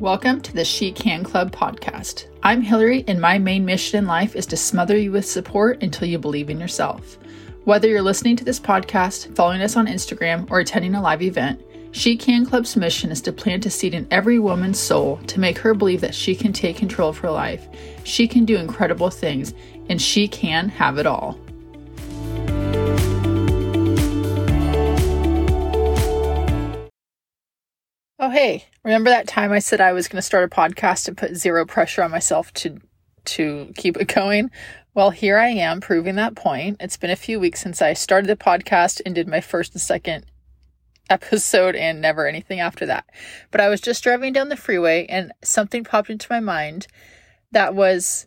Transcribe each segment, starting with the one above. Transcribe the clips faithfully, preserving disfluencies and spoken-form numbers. Welcome to the She Can Club podcast. I'm Hilary, and my main mission in life is to smother you with support until you believe in yourself. Whether you're listening to this podcast, following us on Instagram, or attending a live event, She Can Club's mission is to plant a seed in every woman's soul to make her believe that she can take control of her life, she can do incredible things, and she can have it all. Oh, hey, remember that time I said I was going to start a podcast and put zero pressure on myself to to keep it going? Well, here I am proving that point. It's been a few weeks since I started the podcast and did my first and second episode and never anything after that. But I was just driving down the freeway and something popped into my mind that was,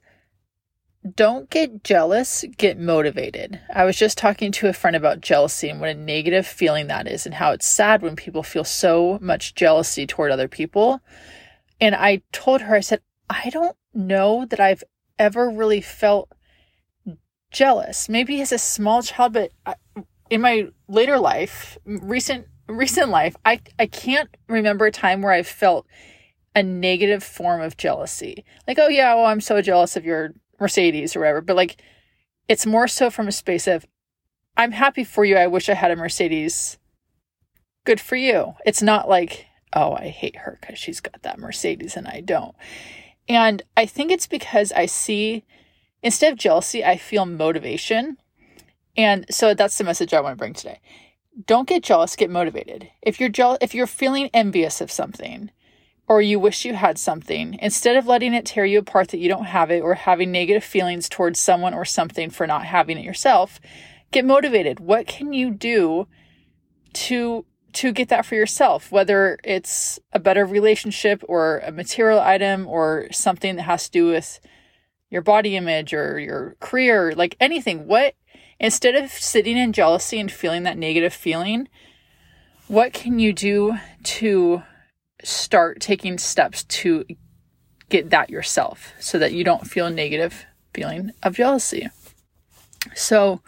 don't get jealous, get motivated. I was just talking to a friend about jealousy and what a negative feeling that is and how it's sad when people feel so much jealousy toward other people. And I told her, I said, I don't know that I've ever really felt jealous. Maybe as a small child, but in my later life, recent recent life, I, I can't remember a time where I felt a negative form of jealousy. Like, oh yeah, well, I'm so jealous of your Mercedes or whatever, but like it's more so from a space of, I'm happy for you, I wish I had a Mercedes, good for you. It's not like, oh, I hate her because she's got that Mercedes and I don't. And I think it's because I see, instead of jealousy, I feel motivation. And so that's the message I want to bring today. Don't get jealous, get motivated. If you're jealous, if you're feeling envious of something, or you wish you had something, instead of letting it tear you apart that you don't have it, or having negative feelings towards someone or something for not having it yourself, get motivated. What can you do to to get that for yourself? Whether it's a better relationship or a material item or something that has to do with your body image or your career, like anything. What, instead of sitting in jealousy and feeling that negative feeling, what can you do to start taking steps to get that yourself so that you don't feel a negative feeling of jealousy? So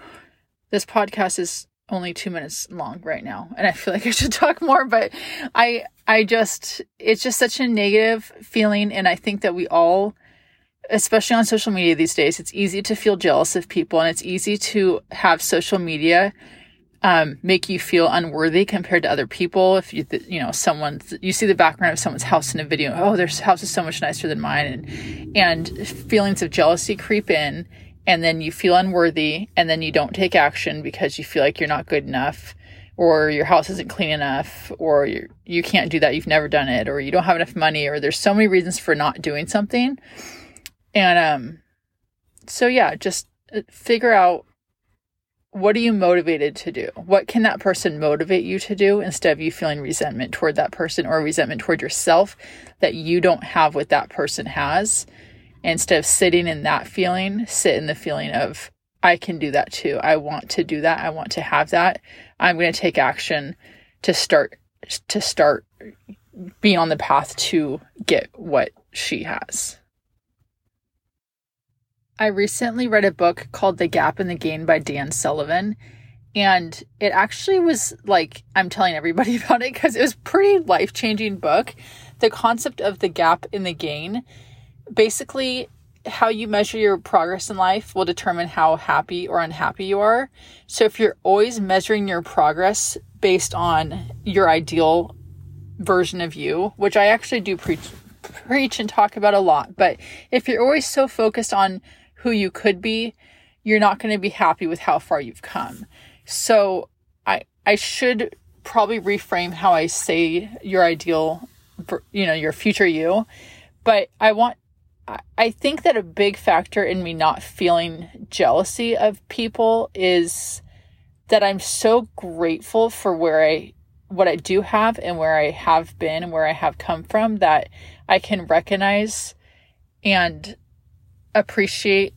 this podcast is only two minutes long right now, and I feel like I should talk more, but I, I just, it's just such a negative feeling. And I think that we all, especially on social media these days, it's easy to feel jealous of people, and it's easy to have social media Um, make you feel unworthy compared to other people. If you, th- you know, someone, you see the background of someone's house in a video, oh, their house is so much nicer than mine. And, and feelings of jealousy creep in, and then you feel unworthy, and then you don't take action because you feel like you're not good enough, or your house isn't clean enough, or you you can't do that. You've never done it, or you don't have enough money, or there's so many reasons for not doing something. And, um, so yeah, just figure out, what are you motivated to do? What can that person motivate you to do instead of you feeling resentment toward that person or resentment toward yourself that you don't have what that person has? Instead of sitting in that feeling, sit in the feeling of, I can do that too. I want to do that. I want to have that. I'm going to take action to start, to start being on the path to get what she has. I recently read a book called The Gap and the Gain by Dan Sullivan, and it actually was like, I'm telling everybody about it because it was a pretty life-changing book. The concept of the gap and the gain, basically how you measure your progress in life will determine how happy or unhappy you are. So if you're always measuring your progress based on your ideal version of you, which I actually do preach, preach and talk about a lot, but if you're always so focused on who you could be, you're not going to be happy with how far you've come. So I I should probably reframe how I say your ideal, you know, your future you. But I want, I think that a big factor in me not feeling jealousy of people is that I'm so grateful for where I, what I do have and where I have been and where I have come from, that I can recognize and appreciate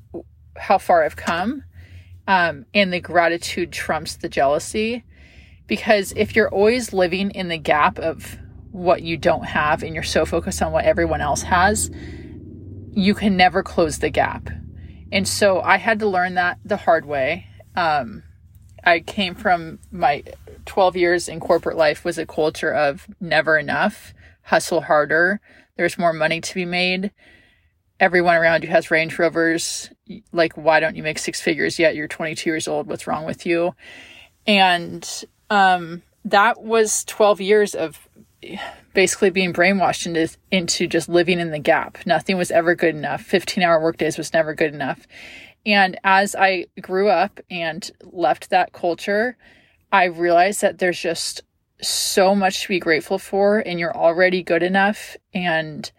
how far I've come. Um, and the gratitude trumps the jealousy, because if you're always living in the gap of what you don't have and you're so focused on what everyone else has, you can never close the gap. And so I had to learn that the hard way. Um, I came from my twelve years in corporate life was a culture of never enough. hustle harder. There's more money to be made. Everyone around you has Range Rovers. Like, why don't you make six figures yet? You're twenty-two years old. What's wrong with you? And um, that was twelve years of basically being brainwashed into, into just living in the gap. Nothing was ever good enough. fifteen-hour workdays was never good enough. And as I grew up and left that culture, I realized that there's just so much to be grateful for, and you're already good enough. And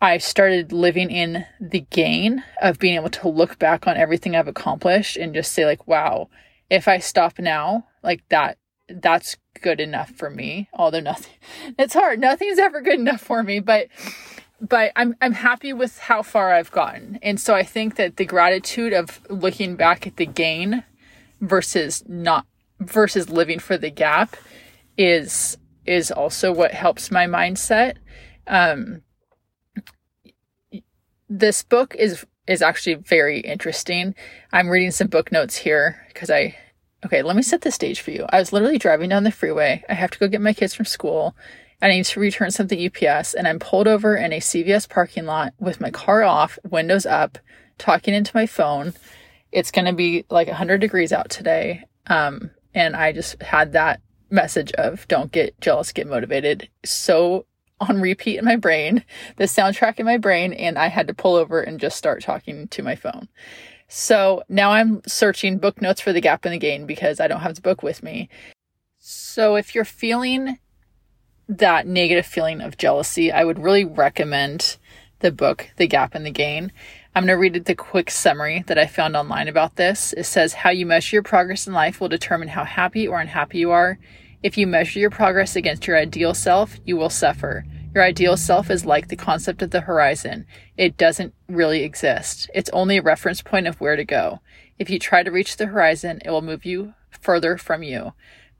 I started living in the gain of being able to look back on everything I've accomplished and just say, like, wow, if I stop now, like that, that's good enough for me. Although nothing, it's hard. Nothing's ever good enough for me, but But I'm I'm happy with how far I've gotten. And so I think that the gratitude of looking back at the gain versus not versus living for the gap is is also what helps my mindset. Um, this book is is actually very interesting. I'm reading some book notes here because I okay, let me set the stage for you. I was literally driving down the freeway. I have to go get my kids from school. I need to return something U P S, and I'm pulled over in a C V S parking lot with my car off, windows up, talking into my phone. It's going to be like one hundred degrees out today. Um, and I just had that message of don't get jealous, get motivated. So on repeat in my brain, the soundtrack in my brain, and I had to pull over and just start talking to my phone. So now I'm searching book notes for The Gap and the Gain because I don't have the book with me. So if you're feeling that negative feeling of jealousy, I would really recommend the book, The Gap and the Gain. I'm going to read the quick summary that I found online about this. It says, how you measure your progress in life will determine how happy or unhappy you are. If you measure your progress against your ideal self, you will suffer. Your ideal self is like the concept of the horizon. It doesn't really exist. It's only a reference point of where to go. If you try to reach the horizon, it will move you further from you.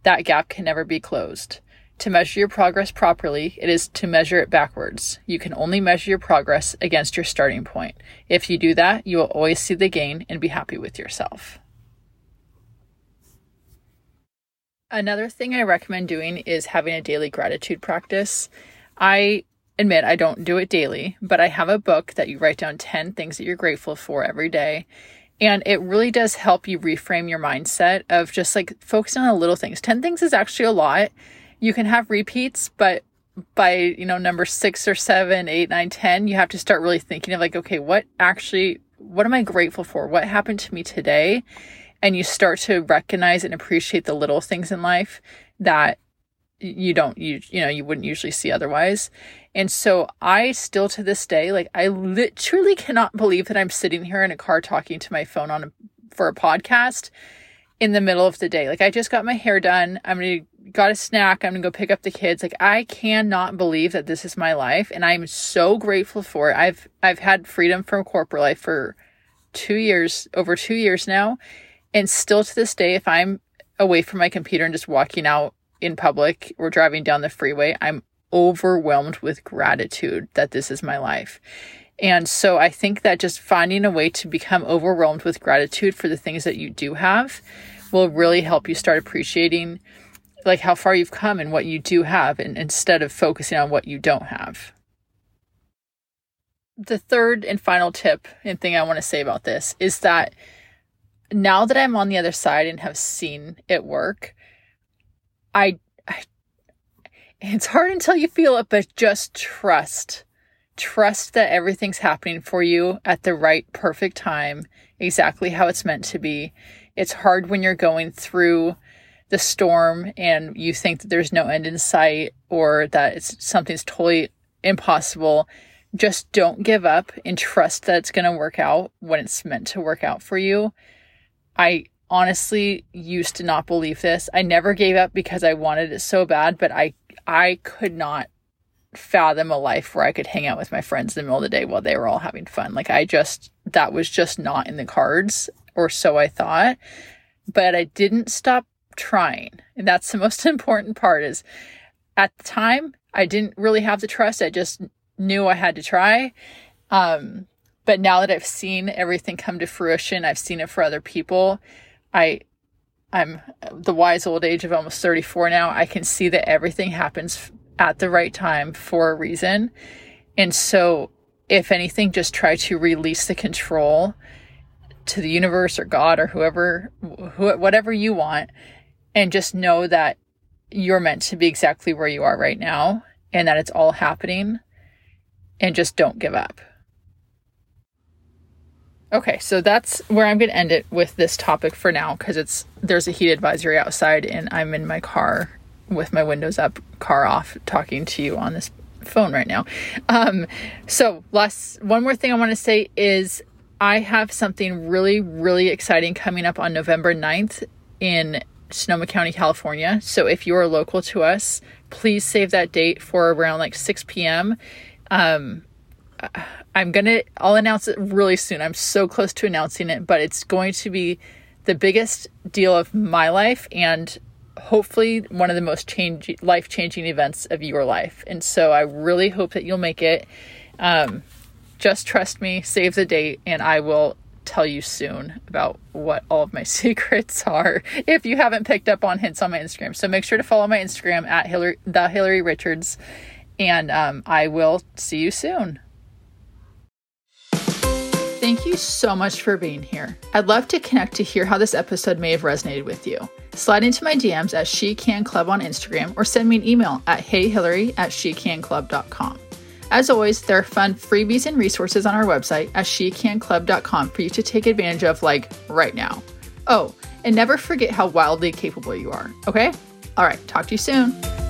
That gap can never be closed. To measure your progress properly, it is to measure it backwards. You can only measure your progress against your starting point. If you do that, you will always see the gain and be happy with yourself. Another thing I recommend doing is having a daily gratitude practice. I admit I don't do it daily, but I have a book that you write down ten things that you're grateful for every day. And it really does help you reframe your mindset of just like focusing on the little things. ten things is actually a lot. You can have repeats, but by, you know, number six or seven, eight, nine, ten, you have to start really thinking of like, okay, what actually, what am I grateful for? What happened to me today? And you start to recognize and appreciate the little things in life that you don't, you, you know, you wouldn't usually see otherwise. And so I still to this day, like I literally cannot believe that I'm sitting here in a car talking to my phone on a, for a podcast in the middle of the day. Like I just got my hair done. I'm going to got a snack. I'm gonna go pick up the kids. Like I cannot believe that this is my life, and I'm so grateful for it. I've I've had freedom from corporate life for two years, over two years now, and still to this day, if I'm away from my computer and just walking out in public or driving down the freeway, I'm overwhelmed with gratitude that this is my life. And so I think that just finding a way to become overwhelmed with gratitude for the things that you do have will really help you start appreciating like how far you've come and what you do have, and instead of focusing on what you don't have. The third and final tip and thing I want to say about this is that now that I'm on the other side and have seen it work, I, I it's hard until you feel it, but just trust, trust that everything's happening for you at the right, perfect time, exactly how it's meant to be. It's hard when you're going through the storm and you think that there's no end in sight or that it's something's totally impossible. Just don't give up and trust that it's going to work out when it's meant to work out for you. I honestly used to not believe this. I never gave up because I wanted it so bad, but I, I could not fathom a life where I could hang out with my friends in the middle of the day while they were all having fun. Like I just, that was just not in the cards, or so I thought, but I didn't stop trying. And that's the most important part is at the time, I didn't really have the trust. I just knew I had to try. Um, but now that I've seen everything come to fruition, I've seen it for other people. I, I'm the wise old age of almost thirty-four now. I can see that everything happens at the right time for a reason. And so if anything, just try to release the control to the universe or God or whoever, wh- whatever you want. And just know that you're meant to be exactly where you are right now and that it's all happening, and just don't give up. Okay, so that's where I'm going to end it with this topic for now, because it's there's a heat advisory outside and I'm in my car with my windows up, car off, talking to you on this phone right now. Um, so last, one more thing I want to say is I have something really, really exciting coming up on November ninth in Sonoma County, California. So if you are local to us, please save that date for around like six p.m. Um, I'm going to, I'll announce it really soon. I'm so close to announcing it, but it's going to be the biggest deal of my life and hopefully one of the most change, life-changing events of your life. And so I really hope that you'll make it. Um, just trust me, save the date, and I will tell you soon about what all of my secrets are if you haven't picked up on hints on my Instagram. So make sure to follow my Instagram at Hilary, the Hilary Richards, and um, I will see you soon. Thank you so much for being here. I'd love to connect to hear how this episode may have resonated with you. Slide into my D Ms at She Can Club on Instagram or send me an email at hey hilary at she can club dot com. As always, there are fun freebies and resources on our website at she can club dot com for you to take advantage of, like, right now. Oh, and never forget how wildly capable you are, okay? All right, talk to you soon.